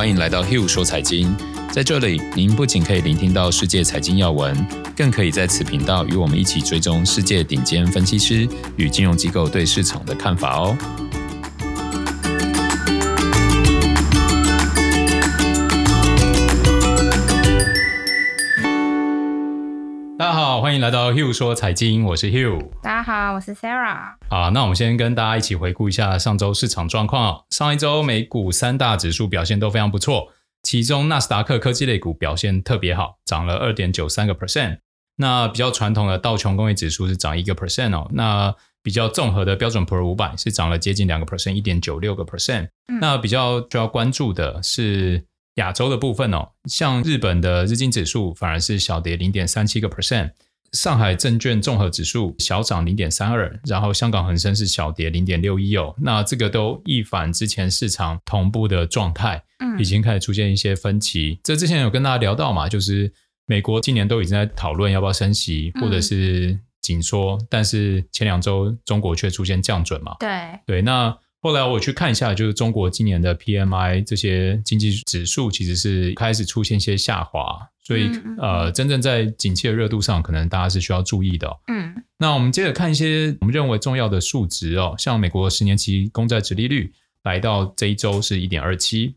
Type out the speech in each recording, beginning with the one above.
欢迎来到 Hugh 说财经，在这里您不仅可以聆听到世界财经要闻，更可以在此频道与我们一起追踪世界顶尖分析师与金融机构对市场的看法哦。大家好，欢迎来到 Hugh 说财经，我是 Hugh。 大家好，我是 Sarah。 好，那我们先跟大家一起回顾一下上周市场状况哦。上一周美股三大指数表现都非常不错，其中纳斯达克科技类股表现特别好，涨了 2.93%。 那比较传统的道琼工业指数是涨 1% 哦，那比较综合的标准普尔500是涨了接近 2%， 1.96%。 那比较需要关注的是亚洲的部分哦，像日本的日经指数反而是小跌 0.37%， 上海证券综合指数小涨 0.32%， 然后香港恒生是小跌 0.61%哦。那这个都一反之前市场同步的状态，已经开始出现一些分歧。这之前有跟大家聊到嘛，就是美国今年都已经在讨论要不要升息或者是紧缩，但是前两周中国却出现降准嘛。对，那后来我去看一下，就是中国今年的 PMI 这些经济指数其实是开始出现一些下滑，所以真正在景气的热度上可能大家是需要注意的哦。那我们接着看一些我们认为重要的数值哦，像美国10年期公债殖利率来到这一周是 1.27%，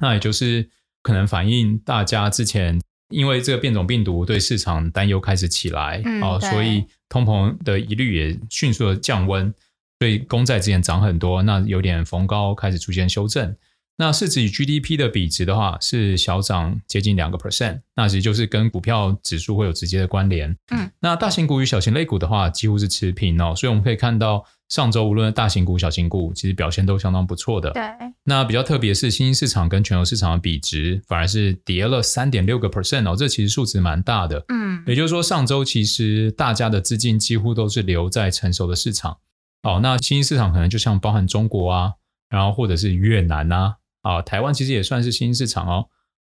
那也就是可能反映大家之前因为这个变种病毒对市场担忧开始起来哦，所以通膨的疑虑也迅速的降温，所以公债之前涨很多，那有点逢高开始出现修正。那市值与 GDP 的比值的话是小涨接近 2%， 那其实就是跟股票指数会有直接的关联。那大型股与小型类股的话几乎是持平哦，所以我们可以看到上周无论大型股小型股其实表现都相当不错的。对，那比较特别是新兴市场跟全球市场的比值反而是跌了 3.6% 哦，这其实数值蛮大的。也就是说上周其实大家的资金几乎都是留在成熟的市场哦，那新兴市场可能就像包含中国啊，然后或者是越南啊，台湾其实也算是新兴市场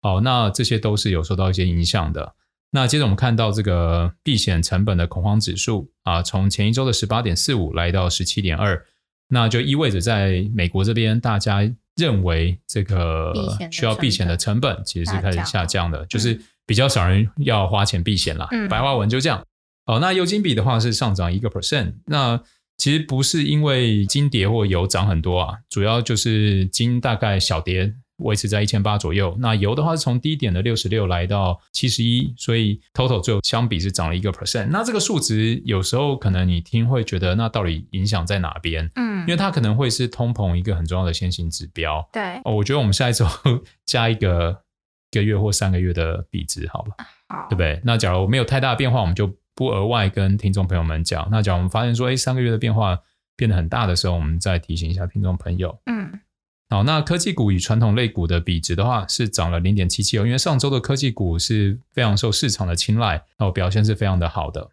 哦。那这些都是有受到一些影响的。那接着我们看到这个避险成本的恐慌指数啊，从前一周的 18.45 来到 17.2， 那就意味着在美国这边大家认为这个需要避险的成本其实是开始下降的，就是比较少人要花钱避险啦，白话文就这样。那油金比的话是上涨 1%， 那其实不是因为金跌或油涨很多啊，主要就是金大概小跌维持在1800左右，那油的话是从低点的66来到71，所以 total 最后相比是涨了 1%。 那这个数值有时候可能你听会觉得那到底影响在哪边，因为它可能会是通膨一个很重要的先行指标。对，我觉得我们下一周加一个月或3个月的比值好了，好，对不对？那假如没有太大的变化我们就不额外跟听众朋友们讲，那假如我们发现说3个月的变化变得很大的时候我们再提醒一下听众朋友。好，那科技股与传统类股的比值的话是涨了 0.77 哦，因为上周的科技股是非常受市场的青睐，表现是非常的好的。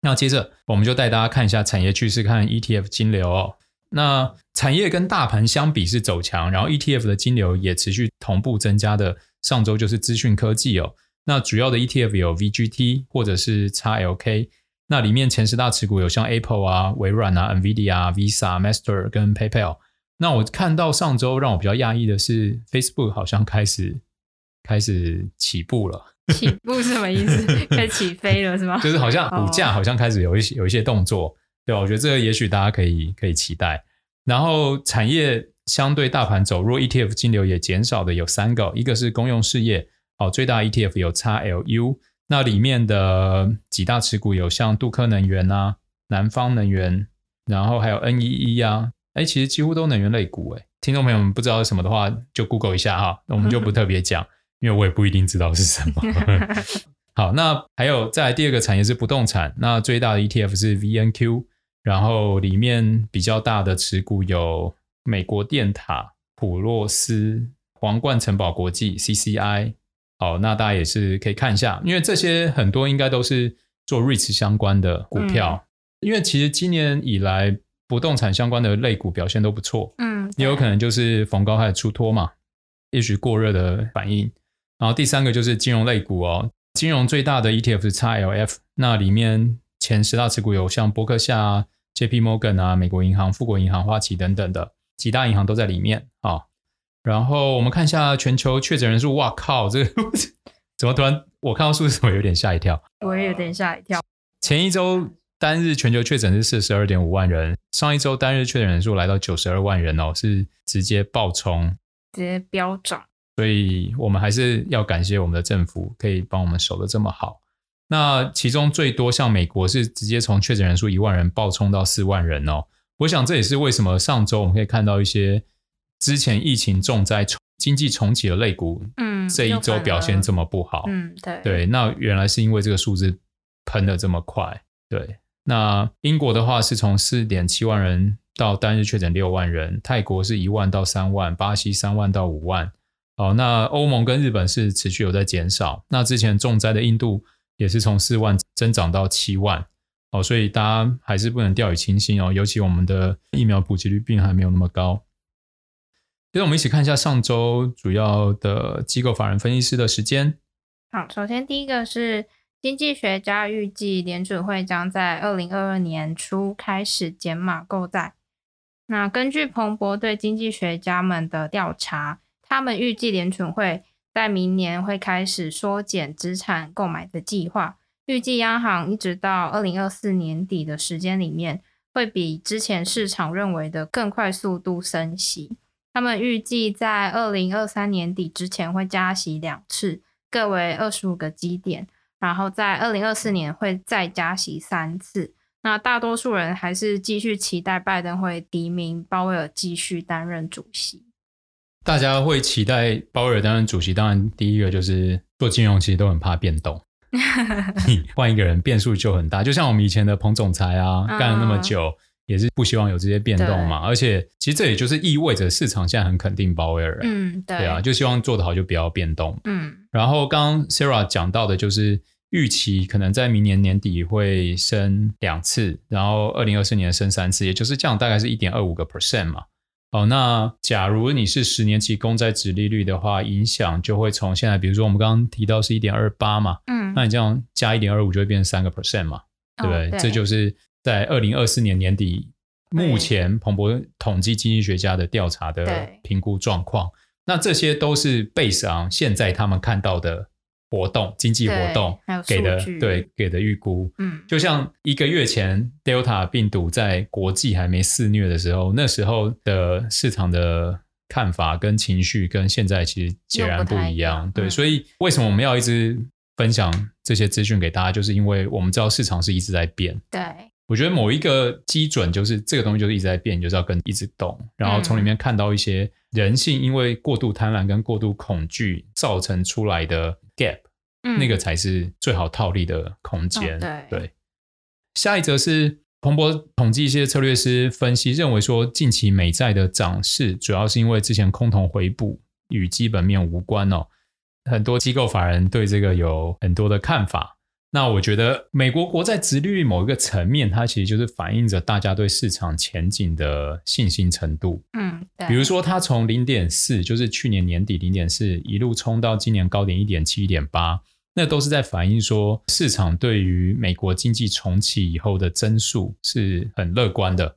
那接着我们就带大家看一下产业趋势，看 ETF 金流哦。那产业跟大盘相比是走强，然后 ETF 的金流也持续同步增加的，上周就是资讯科技哦。那主要的 ETF 有 VGT 或者是 XLK， 那里面前10大持股有像 Apple 啊、微软啊、NVIDIA 啊、Visa、Master 跟 PayPal。 那我看到上周让我比较讶异的是 Facebook 好像开始起步了。起步是什么意思？开始起飞了是吗？就是好像股价好像开始有一些动作，对吧？我觉得这个也许大家可以期待。然后产业相对大盘走弱 ETF 金流也减少的有3个，一个是公用事业，最大 ETF 有 XLU， 那里面的几大持股有像杜克能源啊、南方能源，然后还有 NEE 啊，其实几乎都能源类股。听众朋友们不知道是什么的话就 Google 一下哈，我们就不特别讲因为我也不一定知道是什么。好，那还有再来第2个产业是不动产，那最大的 ETF 是 VNQ， 然后里面比较大的持股有美国电塔、普洛斯、皇冠城堡国际、 CCI。好，那大家也是可以看一下，因为这些很多应该都是做 REITs 相关的股票，因为其实今年以来不动产相关的类股表现都不错，也有可能就是逢高开始出脱嘛，也许过热的反应。然后第3个就是金融类股哦，金融最大的 ETF 是 XLF， 那里面前10大持股有像伯克夏啊、JP Morgan 啊、美国银行、富国银行、花旗等等的，几大银行都在里面。然后我们看一下全球确诊人数，哇靠，这个怎么突然我看到数字我有点吓一跳，我也有点吓一跳。前一周单日全球确诊是 42.5 万人，上一周单日确诊人数来到92万人哦，是直接爆冲，直接飙涨。所以我们还是要感谢我们的政府可以帮我们守得这么好。那其中最多像美国是直接从确诊人数1万人爆冲到4万人哦。我想这也是为什么上周我们可以看到一些之前疫情重灾经济重启的类股这一周表现这么不好。对，那原来是因为这个数字喷得这么快。对，那英国的话是从 4.7 万人到单日确诊6万人，泰国是1万到3万，巴西3万到5万。好，那欧盟跟日本是持续有在减少，那之前重灾的印度也是从4万增长到7万、哦、所以大家还是不能掉以轻心哦，尤其我们的疫苗普及率并还没有那么高。接着我们一起看一下上周主要的机构法人分析师的时间。好，首先第一个是经济学家预计联准会将在2022年初开始减码购债。那根据彭博对经济学家们的调查，他们预计联准会在明年会开始缩减资产购买的计划，预计央行一直到2024年底的时间里面，会比之前市场认为的更快速度升息。他们预计在2023年底之前会加息2次，各为25个基点，然后在2024年会再加息3次。那大多数人还是继续期待拜登会提名鲍威尔继续担任主席。大家会期待鲍威尔担任主席，当然第一个就是做金融其实都很怕变动换一个人变数就很大，就像我们以前的彭总裁啊，干了那么久也是不希望有这些变动嘛。而且其实这也就是意味着市场现在很肯定鲍威尔，对啊，就希望做得好就不要变动。然后刚刚 Sarah 讲到的就是预期可能在明年年底会升2次，然后2024年升3次，也就是这样大概是 1.25% 嘛。好，那假如你是10年期公债殖利率的话，影响就会从现在比如说我们刚刚提到是 1.28 嘛，那你这样加 1.25 就会变成 3% 嘛，对不对？这就是在2024年年底目前彭博统计经济学家的调查的评估状况。那这些都是 based on 现在他们看到的活动，经济活动给的，给的预估。就像1个月前 Delta 病毒在国际还没肆虐的时候，那时候的市场的看法跟情绪跟现在其实截然不一样。对，所以为什么我们要一直分享这些资讯给大家，就是因为我们知道市场是一直在变。对，我觉得某一个基准就是这个东西就是一直在变，就是要跟一直动，然后从里面看到一些人性因为过度贪婪跟过度恐惧造成出来的gap，那个才是最好套利的空间。对，下一则是彭博统计一些策略师分析认为说，近期美债的涨势主要是因为之前空头回补，与基本面无关哦。很多机构法人对这个有很多的看法。那我觉得美国国债殖利率某一个层面，它其实就是反映着大家对市场前景的信心程度。对。比如说它从 0.4 就是去年年底 0.4 一路冲到今年高点 1.7 1.8， 那都是在反映说市场对于美国经济重启以后的增速是很乐观的。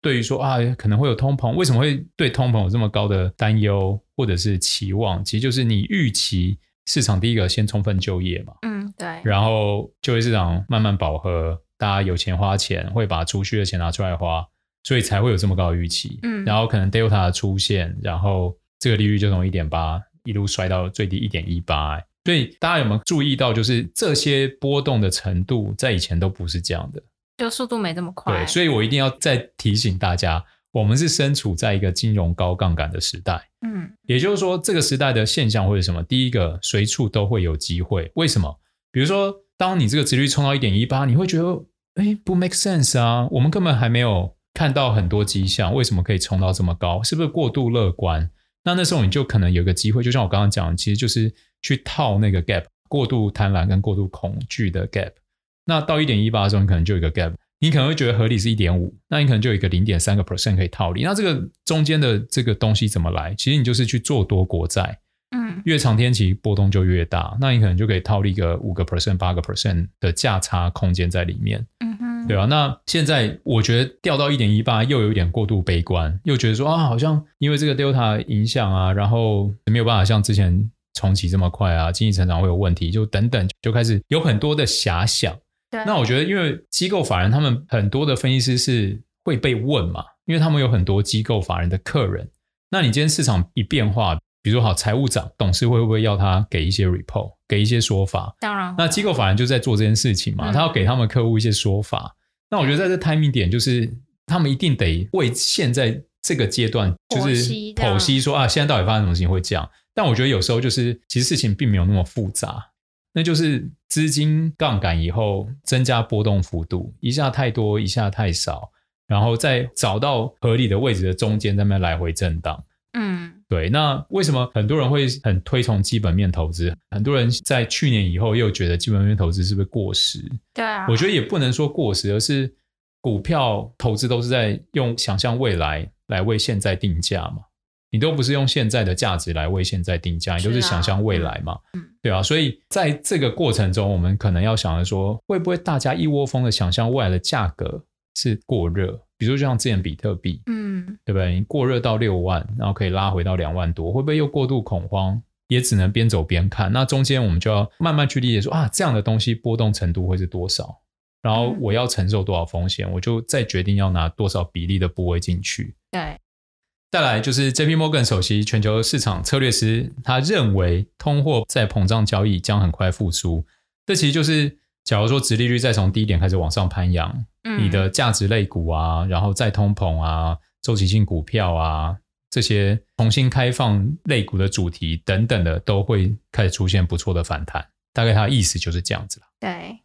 对于说啊可能会有通膨，为什么会对通膨有这么高的担忧或者是期望，其实就是你预期市场第一个先充分就业嘛，对，然后就业市场慢慢饱和，大家有钱花钱，会把储蓄的钱拿出来花，所以才会有这么高的预期。然后可能 Delta 的出现，然后这个利率就从 1.8 一路摔到最低 1.18、欸、所以大家有没有注意到，就是这些波动的程度在以前都不是这样的，就速度没这么快。对，所以我一定要再提醒大家，我们是身处在一个金融高杠杆的时代。也就是说这个时代的现象会是什么？第一个，随处都会有机会。为什么？比如说当你这个殖利率冲到 1.18， 你会觉得不 make sense 啊，我们根本还没有看到很多迹象，为什么可以冲到这么高？是不是过度乐观？那时候你就可能有一个机会，就像我刚刚讲，其实就是去套那个 gap， 过度贪婪跟过度恐惧的 gap。 那到 1.18 的时候，你可能就有一个 gap，你可能会觉得合理是 1.5， 那你可能就有一个 0.3% 可以套利。那这个中间的这个东西怎么来？其实你就是去做多国债，越长天期波动就越大，那你可能就可以套利个 5% 8% 的价差空间在里面。对吧？那现在我觉得掉到 1.18 又有一点过度悲观，又觉得说啊，好像因为这个 Delta 影响啊，然后没有办法像之前重启这么快啊，经济成长会有问题，就等等，就开始有很多的遐想。那我觉得因为机构法人他们很多的分析师是会被问嘛，因为他们有很多机构法人的客人，那你今天市场一变化，比如说好财务长董事会不会要他给一些 report， 给一些说法，当然那机构法人就在做这件事情嘛，他要给他们客户一些说法。那我觉得在这 timing 点就是他们一定得为现在这个阶段就是剖析说啊，现在到底发生什么事情会这样。但我觉得有时候就是其实事情并没有那么复杂，那就是资金杠杆以后增加波动幅度，一下太多一下太少，然后再找到合理的位置的中间在那边来回震荡。嗯，对。那为什么很多人会很推崇基本面投资，很多人在去年以后又觉得基本面投资是不是过时？对啊，我觉得也不能说过时，而是股票投资都是在用想象未来来为现在定价嘛，你都不是用现在的价值来为现在定价，你都是想象未来嘛，对啊。所以在这个过程中我们可能要想着说，会不会大家一窝蜂的想象未来的价格是过热，比如说像之前比特币，对不对？你过热到6万，然后可以拉回到2万多，会不会又过度恐慌？也只能边走边看。那中间我们就要慢慢去理解说啊，这样的东西波动程度会是多少，然后我要承受多少风险，我就再决定要拿多少比例的部位进去。对。再来就是 JP Morgan 首席全球市场策略师，他认为通货在膨胀交易将很快复苏。这其实就是假如说殖利率再从低点开始往上攀扬，你的价值类股啊，然后再通膨啊，周期性股票啊，这些重新开放类股的主题等等的都会开始出现不错的反弹，大概它的意思就是这样子啦。对。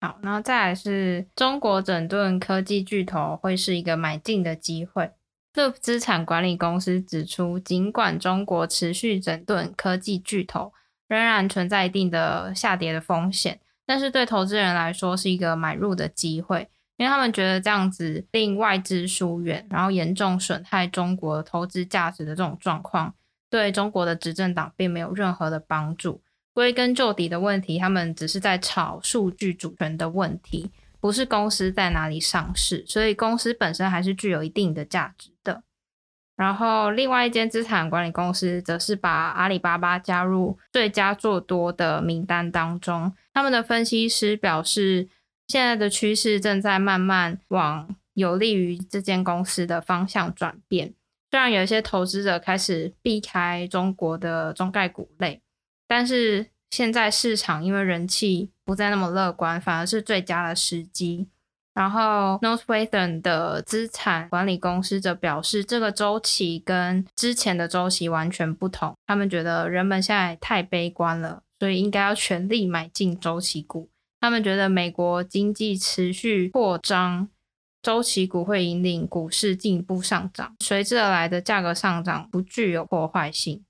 好，然后再来是中国整顿科技巨头会是一个买进的机会。Loop 资产管理公司指出，尽管中国持续整顿科技巨头，仍然存在一定的下跌的风险，但是对投资人来说是一个买入的机会，因为他们觉得这样子令外资疏远，然后严重损害中国投资价值的这种状况，对中国的执政党并没有任何的帮助。归根究底的问题，他们只是在炒数据主权的问题，不是公司在哪里上市，所以公司本身还是具有一定的价值的。然后另外一间资产管理公司则是把阿里巴巴加入最佳做多的名单当中，他们的分析师表示，现在的趋势正在慢慢往有利于这间公司的方向转变。虽然有一些投资者开始避开中国的中概股类，但是现在市场因为人气不再那么乐观，反而是最佳的时机。然后 Northwestern 的资产管理公司则表示，这个周期跟之前的周期完全不同，他们觉得人们现在太悲观了，所以应该要全力买进周期股。他们觉得美国经济持续扩张，周期股会引领股市进一步上涨，随之而来的价格上涨不具有破坏性。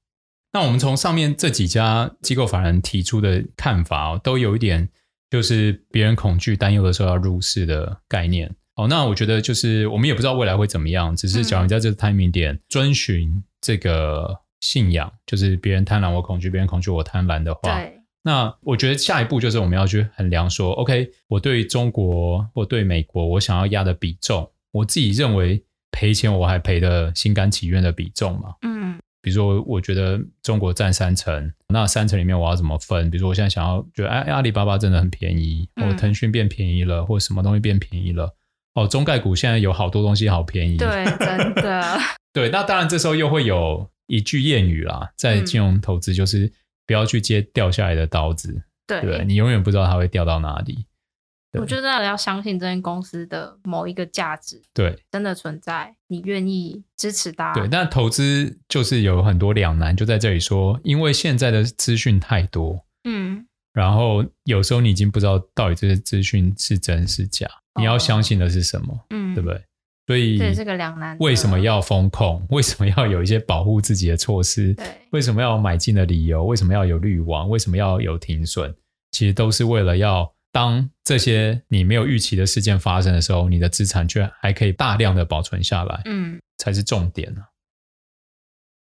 那我们从上面这几家机构法人提出的看法，都有一点就是别人恐惧担忧的时候要入市的概念，那我觉得就是我们也不知道未来会怎么样，只是假如你在这个 timing 点遵循这个信仰，就是别人贪婪我恐惧，别人恐惧我贪婪的话，那我觉得下一步就是我们要去衡量说 OK， 我对中国我对美国我想要压的比重，我自己认为赔钱我还赔的心甘情愿的比重嘛。比如说我觉得中国占30%，那30%里面我要怎么分？比如说我现在想要觉得阿里巴巴真的很便宜，或腾讯变便宜了，或什么东西变便宜了，中概股现在有好多东西好便宜，对，真的对，那当然这时候又会有一句谚语啦，在金融投资就是不要去接掉下来的刀子，对，你永远不知道它会掉到哪里。我觉得要相信这间公司的某一个价值，对，真的存在，你愿意支持它。对，但投资就是有很多两难，就在这里说，因为现在的资讯太多，然后有时候你已经不知道到底这些资讯是真是假，你要相信的是什么，对不对？所以这是个两难。为什么要风控？为什么要有一些保护自己的措施？对，为什么要买进的理由？为什么要有滤网？为什么要有停损？其实都是为了要。当这些你没有预期的事件发生的时候，你的资产却还可以大量的保存下来，才是重点，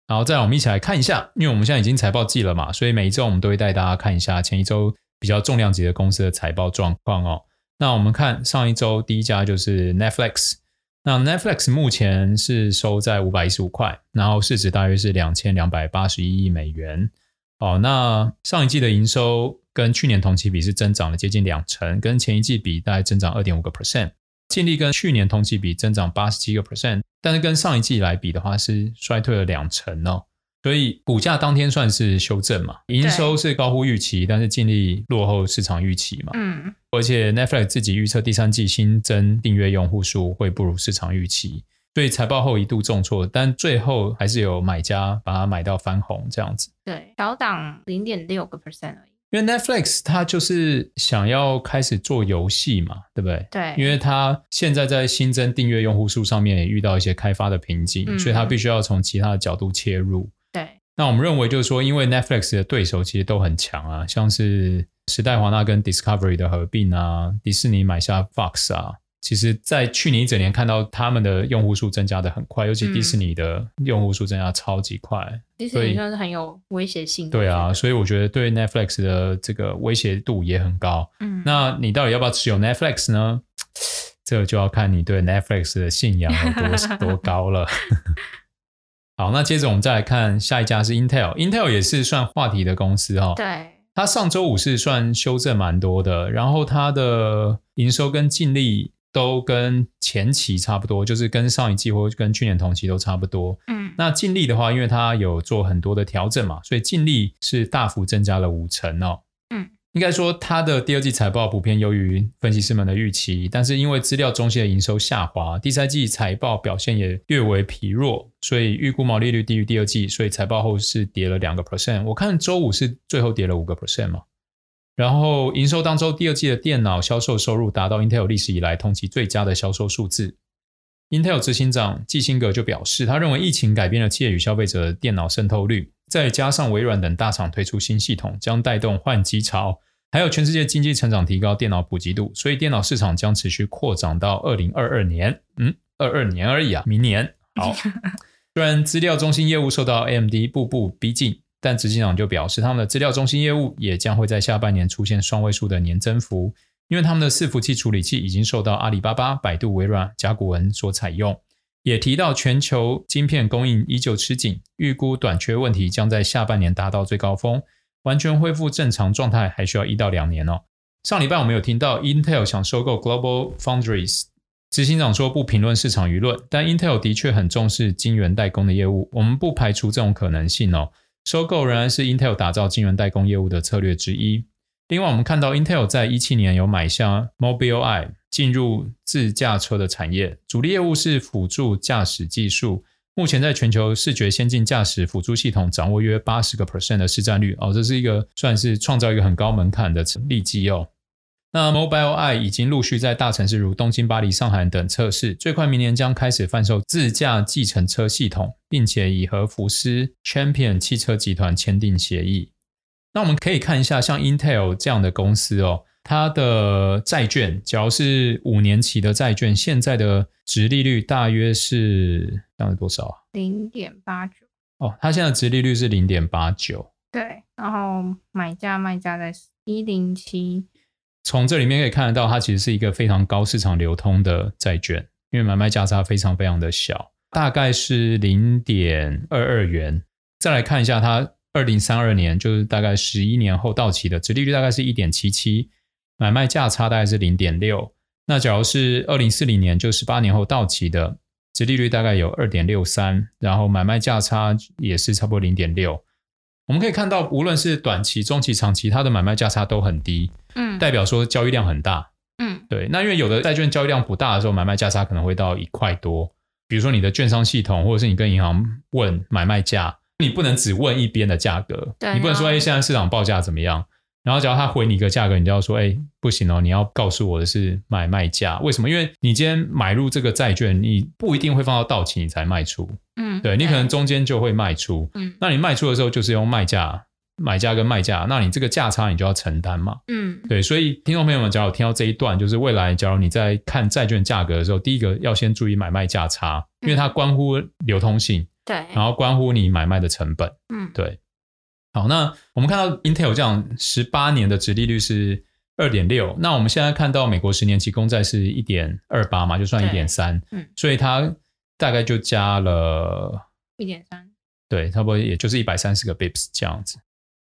然后再让我们一起来看一下，因为我们现在已经财报季了嘛，所以每一周我们都会带大家看一下前一周比较重量级的公司的财报状况，那我们看上一周第一家就是 Netflix， 那 Netflix 目前是收在515块，然后市值大约是2281亿美元。好，那上一季的营收跟去年同期比是增长了接近20%，跟前一季比大概增长 2.5%， 净利跟去年同期比增长 87%， 但是跟上一季来比的话是衰退了20%哦。所以股价当天算是修正嘛，营收是高乎预期，但是净利落后市场预期嘛。嗯，而且 Netflix 自己预测第三季新增订阅用户数会不如市场预期，所以财报后一度重挫，但最后还是有买家把它买到翻红这样子。对，小涨 0.6% 而已。因为 Netflix 它就是想要开始做游戏嘛，对不对？对，因为它现在在新增订阅用户数上面也遇到一些开发的瓶颈，所以它必须要从其他的角度切入。对，那我们认为就是说，因为 Netflix 的对手其实都很强啊，像是时代华纳跟 Discovery 的合并啊，迪士尼买下 Fox 啊，其实在去年一整年看到他们的用户数增加的很快，尤其迪士尼的用户数增加超级快，迪士尼算是很有威胁性的。对啊，所以我觉得对 Netflix 的这个威胁度也很高。嗯，那你到底要不要持有 Netflix 呢？这个就要看你对 Netflix 的信仰有 多高了。好，那接着我们再来看下一家是 Intel。 Intel 也是算话题的公司哦。对，它上周五是算修正蛮多的，然后它的营收跟净利都跟前期差不多，就是跟上一季或跟去年同期都差不多。嗯，那净利的话，因为它有做很多的调整嘛，所以净利是大幅增加了50%哦。嗯，应该说它的第二季财报普遍优于分析师们的预期，但是因为资料中心的营收下滑，第三季财报表现也略微疲弱，所以预估毛利率低于第二季，所以财报后是跌了 2%。 我看周五是最后跌了 5% 嘛。然后营收当周第二季的电脑销售收入达到 Intel 历史以来同期最佳的销售数字。 Intel 执行长基辛格就表示，他认为疫情改变了企业与消费者的电脑渗透率，再加上微软等大厂推出新系统，将带动换机潮，还有全世界经济成长提高电脑普及度，所以电脑市场将持续扩展到2022年。22年而已啊，明年。好，虽然资料中心业务受到 AMD 步步逼近，但执行长就表示，他们的资料中心业务也将会在下半年出现双位数的年增幅，因为他们的伺服器处理器已经受到阿里巴巴、百度、微软、甲骨文所采用。也提到全球晶片供应依旧吃紧，预估短缺问题将在下半年达到最高峰，完全恢复正常状态还需要1到2年哦。上礼拜我们有听到 Intel 想收购 Global Foundries， 执行长说不评论市场舆论，但 Intel 的确很重视晶圆代工的业务，我们不排除这种可能性哦。收购仍然是 Intel 打造晶圆代工业务的策略之一。另外我们看到 Intel 在17年有买下 Mobileye， 进入自驾车的产业，主力业务是辅助驾驶技术，目前在全球视觉先进驾驶辅助系统掌握约 80% 的市占率哦，这是一个算是创造一个很高门槛的利基哦。那 Mobileye 已经陆续在大城市如东京、巴黎、上海等测试，最快明年将开始贩售自驾计程车系统，并且已和福斯、Champion 汽车集团签订协议。那我们可以看一下像 Intel 这样的公司哦，它的债券，假如是5年期的债券，现在的殖利率大约是这样是多少啊？ 0.89 哦，它现在的殖利率是 0.89。 对，然后买价卖价在107。从这里面可以看得到，它其实是一个非常高市场流通的债券，因为买卖价差非常非常的小，大概是 0.22 元。再来看一下它2032年，就是大概11年后到期的殖利率大概是 1.77， 买卖价差大概是 0.6。 那假如是2040年，就18年后到期的殖利率大概有 2.63， 然后买卖价差也是差不多 0.6。我们可以看到无论是短期、中期、长期，它的买卖价差都很低，代表说交易量很大。对，那因为有的债券交易量不大的时候，买卖价差可能会到1块多，比如说你的券商系统或者是你跟银行问买卖价，你不能只问一边的价格，你不能说现在市场报价怎么样，然后只要他回你一个价格，你就要说不行哦，你要告诉我的是买卖价。为什么？因为你今天买入这个债券，你不一定会放到到期你才卖出。对，你可能中间就会卖出。那你卖出的时候就是用卖价、买价跟卖价，那你这个价差你就要承担嘛。对，所以听众朋友们，假如听到这一段，就是未来假如你在看债券价格的时候，第一个要先注意买卖价差，因为它关乎流通性，对，然后关乎你买卖的成本。对。好，那我们看到 Intel 这样18年的殖利率是2.6%， 那我们现在看到美国10年期公债是 1.28 嘛，就算 1.3、嗯、所以它大概就加了 1.3， 对，差不多也就是130个 bips 这样子。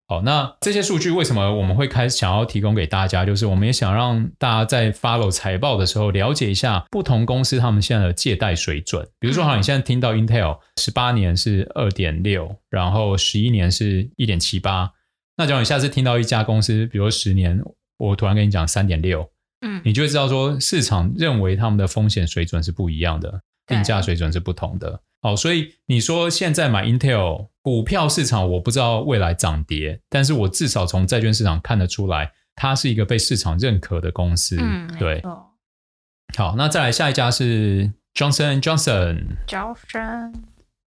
好，那这些数据为什么我们会开始想要提供给大家，就是我们也想让大家在 follow 财报的时候了解一下不同公司他们现在的借贷水准。比如说好，你现在听到 Intel 18年是 2.6， 然后11年是 1.78， 那假如你下次听到一家公司比如说10年我突然跟你讲 3.6、嗯、你就会知道说市场认为他们的风险水准是不一样的，定价水准是不同的。好，所以你说现在买 Intel 股票市场我不知道未来涨跌，但是我至少从债券市场看得出来它是一个被市场认可的公司、嗯、对。好，那再来下一家是 Johnson Johnson，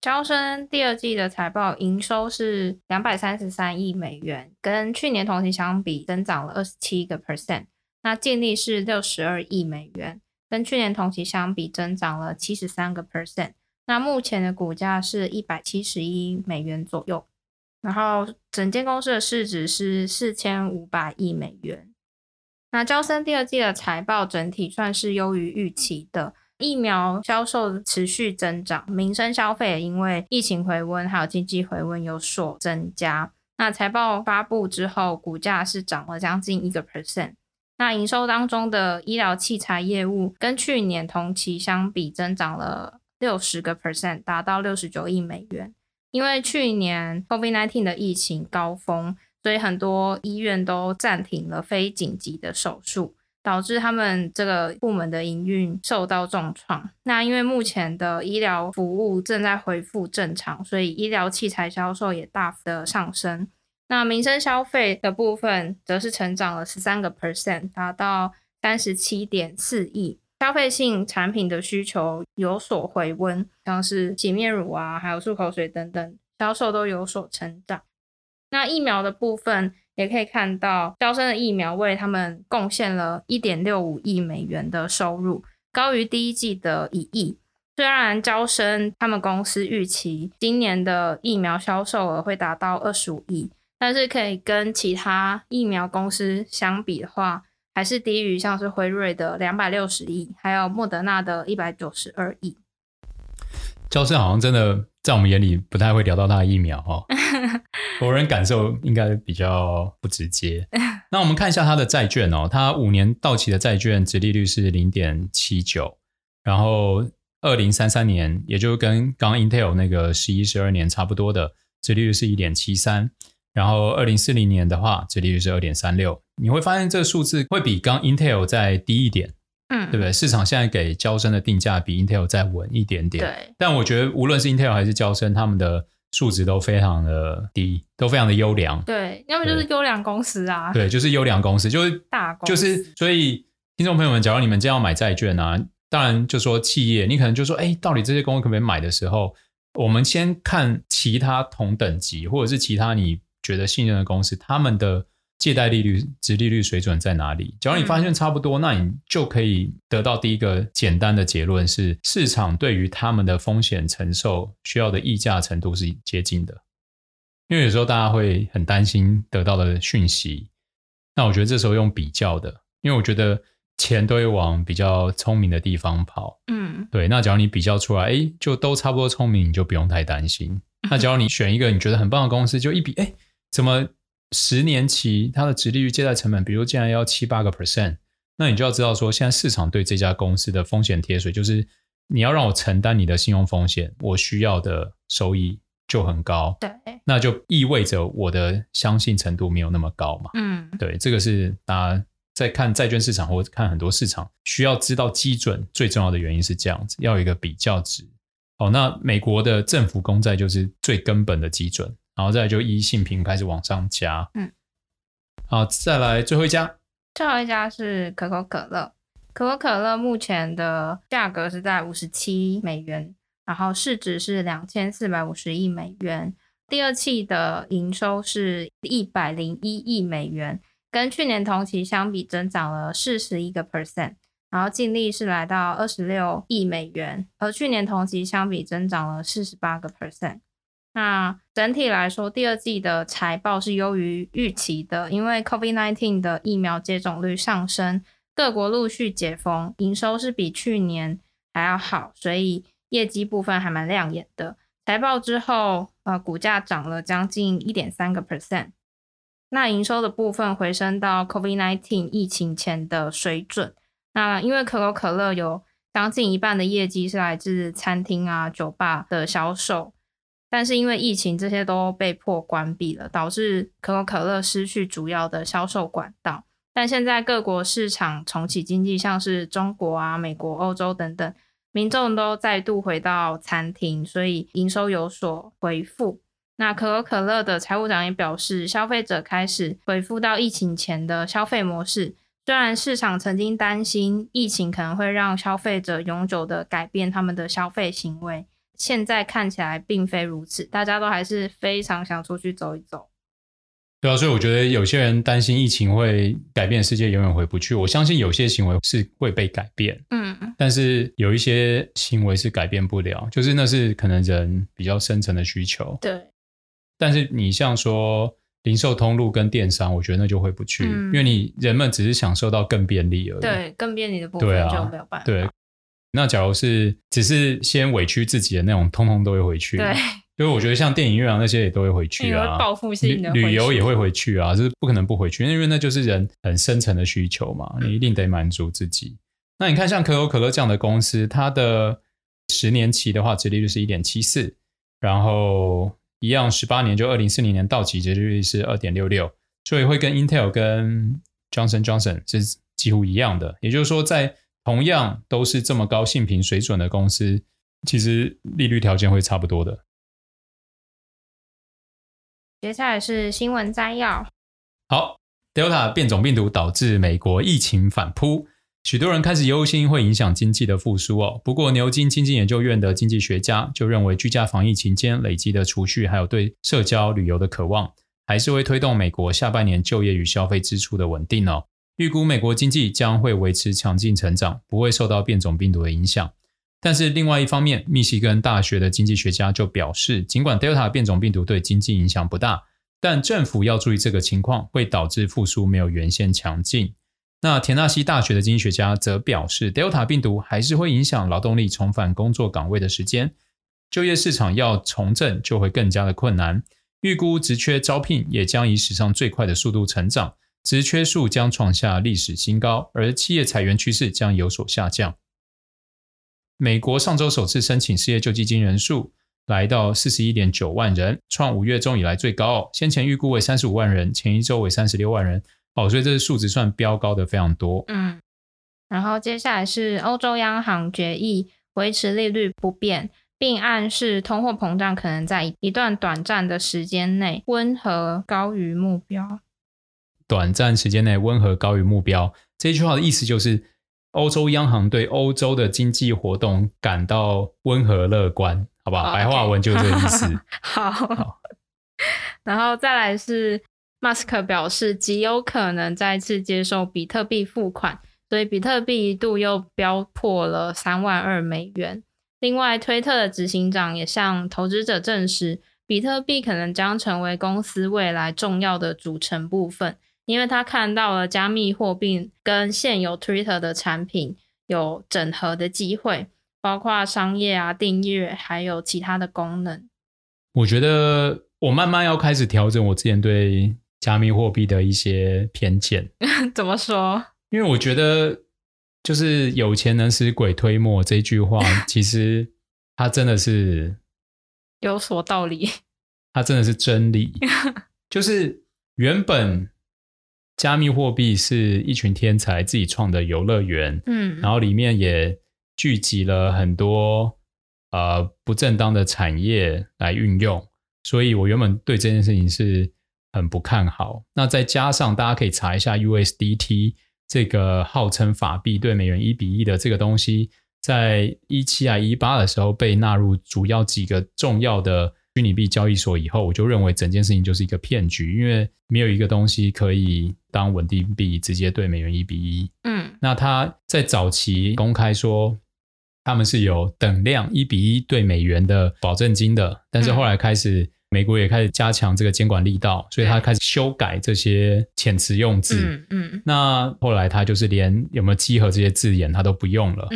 招生第二季的财报营收是233亿美元，跟去年同期相比增长了 27%， 那净利是62亿美元，跟去年同期相比增长了 73%， 那目前的股价是171美元左右，然后整间公司的市值是4500亿美元。那招生第二季的财报整体算是优于预期的，疫苗销售持续增长，民生消费也因为疫情回温还有经济回温有所增加。那财报发布之后股价是涨了将近 1%， 那营收当中的医疗器材业务跟去年同期相比增长了 60%， 达到69亿美元。因为去年 COVID-19 的疫情高峰，所以很多医院都暂停了非紧急的手术，导致他们这个部门的营运受到重创。那因为目前的医疗服务正在恢复正常，所以医疗器材销售也大幅的上升。那民生消费的部分则是成长了 13%， 达到 37.4 亿。消费性产品的需求有所回温，像是洗面乳啊，还有漱口水等等，销售都有所成长。那疫苗的部分也可以看到，招生的疫苗为他们贡献了 1.65 亿美元的收入，高于第一季的1亿。虽然招生他们公司预期今年的疫苗销售额会达到25亿，但是可以跟其他疫苗公司相比的话，还是低于像是辉瑞的260亿，还有莫德纳的192亿。招生好像真的在我们眼里不太会聊到它的疫苗、哦、国人感受应该比较不直接。那我们看一下它的债券哦，它5年到期的债券殖利率是 0.79， 然后2033年也就跟刚 Intel 那个 11-12 年差不多的殖利率是 1.73， 然后2040年的话殖利率是 2.36。 你会发现这个数字会比刚 Intel 再低一点，嗯，对不对？市场现在给交生的定价比 Intel 再稳一点点，对。但我觉得无论是 Intel 还是交生，他们的数值都非常的低，都非常的优良，对，要么就是优良公司啊，对，就是优良公司，就是大公司，就是所以听众朋友们，假如你们这样买债券啊，当然就说企业，你可能就说，哎，到底这些公司可不可以买的时候，我们先看其他同等级或者是其他你觉得信任的公司，他们的借贷利率殖利率水准在哪里。假如你发现差不多、嗯、那你就可以得到第一个简单的结论是市场对于他们的风险承受需要的溢价程度是接近的。因为有时候大家会很担心得到的讯息，那我觉得这时候用比较的，因为我觉得钱都会往比较聪明的地方跑，嗯，对。那假如你比较出来诶就都差不多聪明，你就不用太担心。那假如你选一个你觉得很棒的公司，就一比诶怎么10年期它的殖利率借贷成本比如竟然要 7-8%， 那你就要知道说现在市场对这家公司的风险贴水就是你要让我承担你的信用风险，我需要的收益就很高，对，那就意味着我的相信程度没有那么高嘛，嗯，对，这个是大家在看债券市场或看很多市场需要知道基准最重要的原因是这样子，要有一个比较值。好，那美国的政府公债就是最根本的基准，然后再来就依信评开始往上加，嗯，好，再来最后一家是可口可乐。可口可乐目前的价格是在57美元，然后市值是2450亿美元，第二季的营收是101亿美元，跟去年同期相比增长了 41%， 然后净利是来到26亿美元，而去年同期相比增长了 48%。那整体来说，第二季的财报是优于预期的，因为 COVID-19 的疫苗接种率上升，各国陆续解封，营收是比去年还要好，所以业绩部分还蛮亮眼的。财报之后，股价涨了将近 1.3%。那营收的部分回升到 COVID-19 疫情前的水准。那因为可口可乐有将近一半的业绩是来自餐厅啊、酒吧的销售，但是因为疫情这些都被迫关闭了，导致可口可乐失去主要的销售管道。但现在各国市场重启经济，像是中国啊、美国、欧洲等等，民众都再度回到餐厅，所以营收有所恢复。那可口可乐的财务长也表示，消费者开始恢复到疫情前的消费模式，虽然市场曾经担心疫情可能会让消费者永久的改变他们的消费行为，现在看起来并非如此，大家都还是非常想出去走一走。对啊，所以我觉得有些人担心疫情会改变世界，永远回不去。我相信有些行为是会被改变，但是有一些行为是改变不了，就是那是可能人比较深层的需求。对，但是你像说零售通路跟电商，我觉得那就回不去，因为你人们只是享受到更便利而已。对，更便利的部分就没有办法。对，那假如是只是先委屈自己的那种，通通都会回去。对。因为我觉得像电影院啊那些也都会回去啊，会报复性的回去，旅游也会回去啊，就是不可能不回去，因为那就是人很深层的需求嘛，你一定得满足自己。那你看像可口可乐这样的公司，它的10年期的话殖利率是 1.74， 然后一样18年就2040年到期殖利率是 2.66， 所以会跟 Intel 跟 Johnson Johnson 是几乎一样的，也就是说在同样都是这么高信评水准的公司，其实利率条件会差不多的。接下来是新闻摘要。好， Delta 变种病毒导致美国疫情反扑，许多人开始忧心会影响经济的复苏哦。不过牛津经济研究院的经济学家就认为，居家防疫期间累积的储蓄还有对社交旅游的渴望，还是会推动美国下半年就业与消费支出的稳定哦。预估美国经济将会维持强劲成长，不会受到变种病毒的影响。但是另外一方面，密西根大学的经济学家就表示，尽管 Delta 变种病毒对经济影响不大，但政府要注意这个情况会导致复苏没有原先强劲。那田纳西大学的经济学家则表示， Delta 病毒还是会影响劳动力重返工作岗位的时间，就业市场要重振就会更加的困难。预估职缺招聘也将以史上最快的速度成长，职缺数将创下历史新高，而企业裁员趋势将有所下降。美国上周首次申请失业救济金人数来到 41.9 万人，创5月中以来最高哦，先前预估为35万人，前一周为36万人哦，所以这是数值算飙高的非常多。然后接下来是欧洲央行决议维持利率不变，并暗示通货膨胀可能在一段短暂的时间内温和高于目标。短暂时间内温和高于目标，这句话的意思就是欧洲央行对欧洲的经济活动感到温和乐观，好不好？ 白话文就这意思。好。然后再来是 Musk 表示极有可能再次接受比特币付款，所以比特币一度又飙破了3万2美元。另外，推特的执行长也向投资者证实，比特币可能将成为公司未来重要的组成部分，因为他看到了加密货币跟现有 Twitter 的产品有整合的机会，包括商业啊、订阅还有其他的功能。我觉得我慢慢要开始调整我之前对加密货币的一些偏见。怎么说？因为我觉得就是有钱能使鬼推磨这句话其实它真的是有所道理，它真的是真理。就是原本加密货币是一群天才自己创的游乐园，然后里面也聚集了很多不正当的产业来运用，所以我原本对这件事情是很不看好。那再加上大家可以查一下 USDT 这个号称法币对美元1:1的这个东西，在17啊18的时候被纳入主要几个重要的虚拟币交易所以后，我就认为整件事情就是一个骗局，因为没有一个东西可以当稳定币直接对美元1:1。那他在早期公开说他们是有等量1:1对美元的保证金的，但是后来开始美国也开始加强这个监管力道，所以他开始修改这些遣词用字、那后来他就是连有没有稽核这些字眼他都不用了、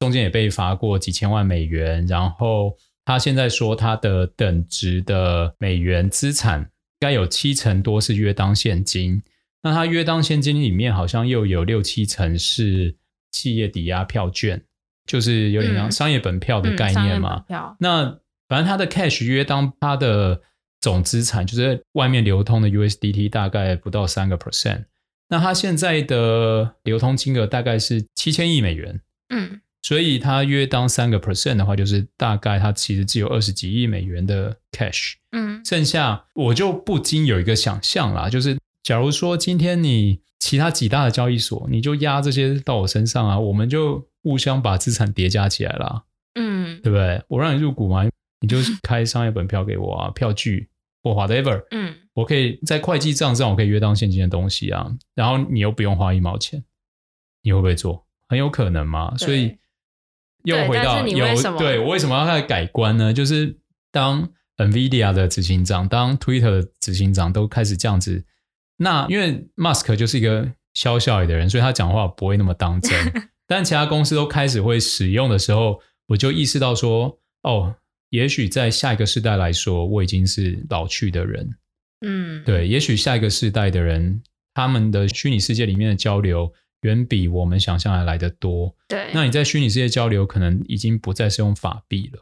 中间也被罚过几千万美元，然后他现在说他的等值的美元资产应该有70%多是约当现金，那他约当现金里面好像又有6-7成是企业抵押票券，就是有点像商业本票的概念嘛。那反正他的 cash 约当他的总资产就是外面流通的 USDT 大概不到 3%， 那他现在的流通金额大概是7000亿美元，所以他约当 3% 的话就是大概他其实只有20几亿美元的 cash， 剩下我就不禁有一个想象啦，就是假如说今天你其他几大的交易所你就压这些到我身上啊，我们就互相把资产叠加起来啦，对不对？我让你入股嘛，你就开商业本票给我啊，票据或 whatever， 我可以在会计账上我可以约当现金的东西啊，然后你又不用花1毛钱，你会不会做？很有可能嘛。所以又回到有对我为什么要开改观呢？就是当 NVIDIA 的执行长，当 Twitter 的执行长都开始这样子，那因为 Musk 就是一个小小的人，所以他讲话不会那么当真但其他公司都开始会使用的时候，我就意识到说哦，也许在下一个世代来说我已经是老去的人，对，也许下一个世代的人他们的虚拟世界里面的交流远比我们想象来的多，对，那你在虚拟世界交流可能已经不再是用法币了，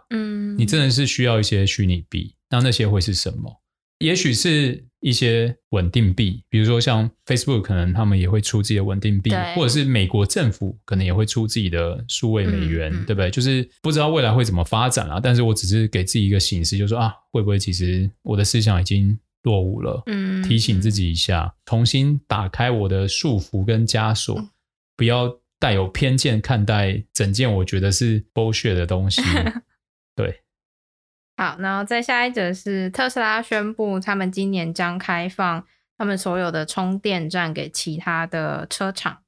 你真的是需要一些虚拟币，那些会是什么？也许是一些稳定币，比如说像 Facebook 可能他们也会出自己的稳定币，或者是美国政府可能也会出自己的数位美元，对不对？就是不知道未来会怎么发展啊，但是我只是给自己一个警示，就是说啊，会不会其实我的思想已经落伍了，提醒自己一下，重新打开我的束缚跟枷锁，不要带有偏见看待整件我觉得是 bullshit 的东西对，好，然后再下一则是特斯拉宣布他们今年将开放他们所有的充电站给其他的车厂。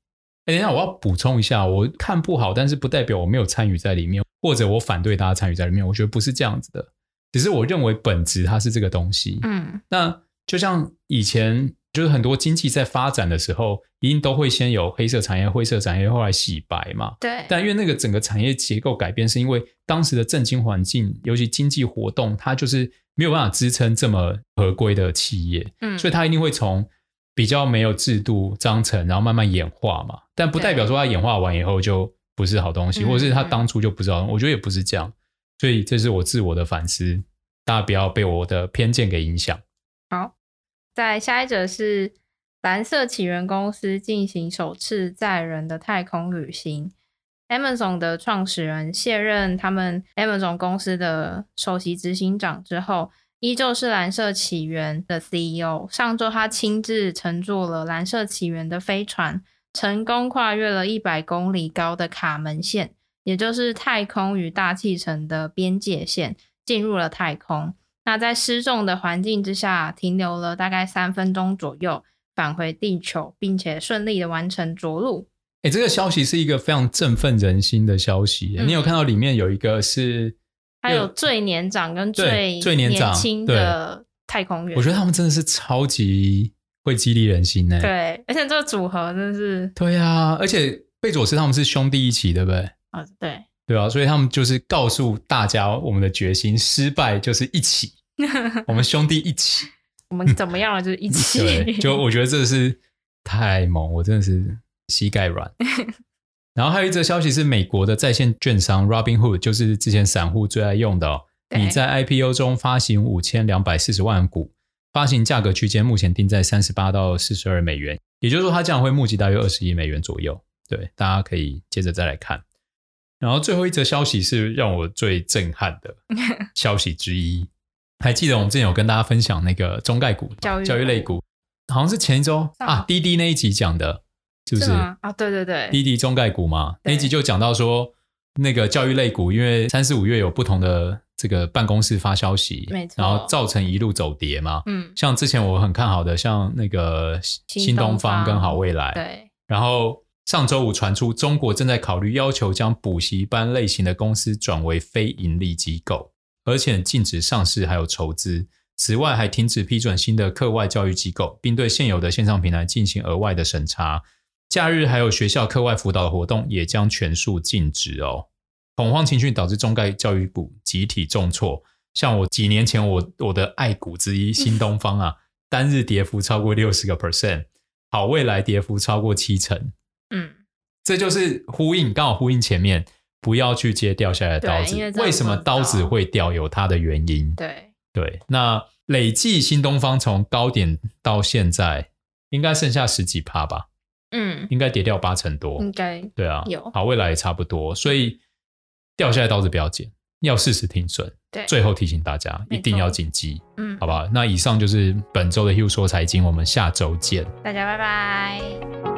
等一下，我要补充一下，我看不好，但是不代表我没有参与在里面，或者我反对大家参与在里面，我觉得不是这样子的，只是我认为本质它是这个东西。那就像以前就是很多经济在发展的时候一定都会先有黑色产业，灰色产业后来洗白嘛。对。但因为那个整个产业结构改变是因为当时的政经环境尤其经济活动它就是没有办法支撑这么合规的企业，所以它一定会从比较没有制度章程然后慢慢演化嘛，但不代表说它演化完以后就不是好东西，或者是它当初就不是好东西，我觉得也不是这样，所以这是我自我的反思，大家不要被我的偏见给影响。好，在下一则是蓝色起源公司进行首次载人的太空旅行， Amazon 的创始人卸任他们 Amazon 公司的首席执行长之后，依旧是蓝色起源的 CEO， 上周他亲自乘坐了蓝色起源的飞船，成功跨越了100公里高的卡门线，也就是太空与大气层的边界线，进入了太空。那在失重的环境之下停留了大概3分钟左右，返回地球，并且顺利的完成着陆。这个消息是一个非常振奋人心的消息，你有看到里面有一个是还有最年长跟最年轻的太空员，我觉得他们真的是超级会激励人心，对，而且这个组合真的是，对啊，而且贝佐斯他们是兄弟一起，对不对？对对啊，所以他们就是告诉大家我们的决心，失败就是一起我们兄弟一起我们怎么样了就是一起对，就我觉得这是太猛，我真的是膝盖软然后还有一则消息是美国的在线券商 Robinhood， 就是之前散户最爱用的你在 IPO 中发行5240万股，发行价格区间目前定在38到42美元，也就是说它这样会募集大约20亿美元左右，对，大家可以接着再来看。然后最后一则消息是让我最震撼的消息之一还记得我们之前有跟大家分享那个中概股教育类股，好像是前一周啊，滴滴那一集讲的是不是啊？对对对，滴滴中概股嘛，那一集就讲到说那个教育类股因为3、4、5月有不同的这个办公室发消息，然后造成一路走跌嘛。像之前我很看好的像那个新东方跟好未来，对，然后上周五传出中国正在考虑要求将补习班类型的公司转为非盈利机构，而且禁止上市还有筹资，此外还停止批准新的课外教育机构，并对现有的线上平台进行额外的审查。假日还有学校课外辅导的活动也将全数禁止哦。恐慌情绪导致中概教育股集体重挫，像我几年前 我的爱股之一新东方啊，单日跌幅超过 60%， 好未来跌幅超过7%。嗯，这就是呼应，刚好呼应前面不要去接掉下来的刀子，为什么刀子会掉有它的原因。对对，那累计新东方从高点到现在应该剩下10几%吧。嗯，应该跌掉80%多，应该对啊，有好未来也差不多，所以掉下来刀子不要捡，要适时停损。对，最后提醒大家一定要谨记，嗯，好不好？那以上就是本周的 Hugh 说财经，我们下周见，大家拜拜。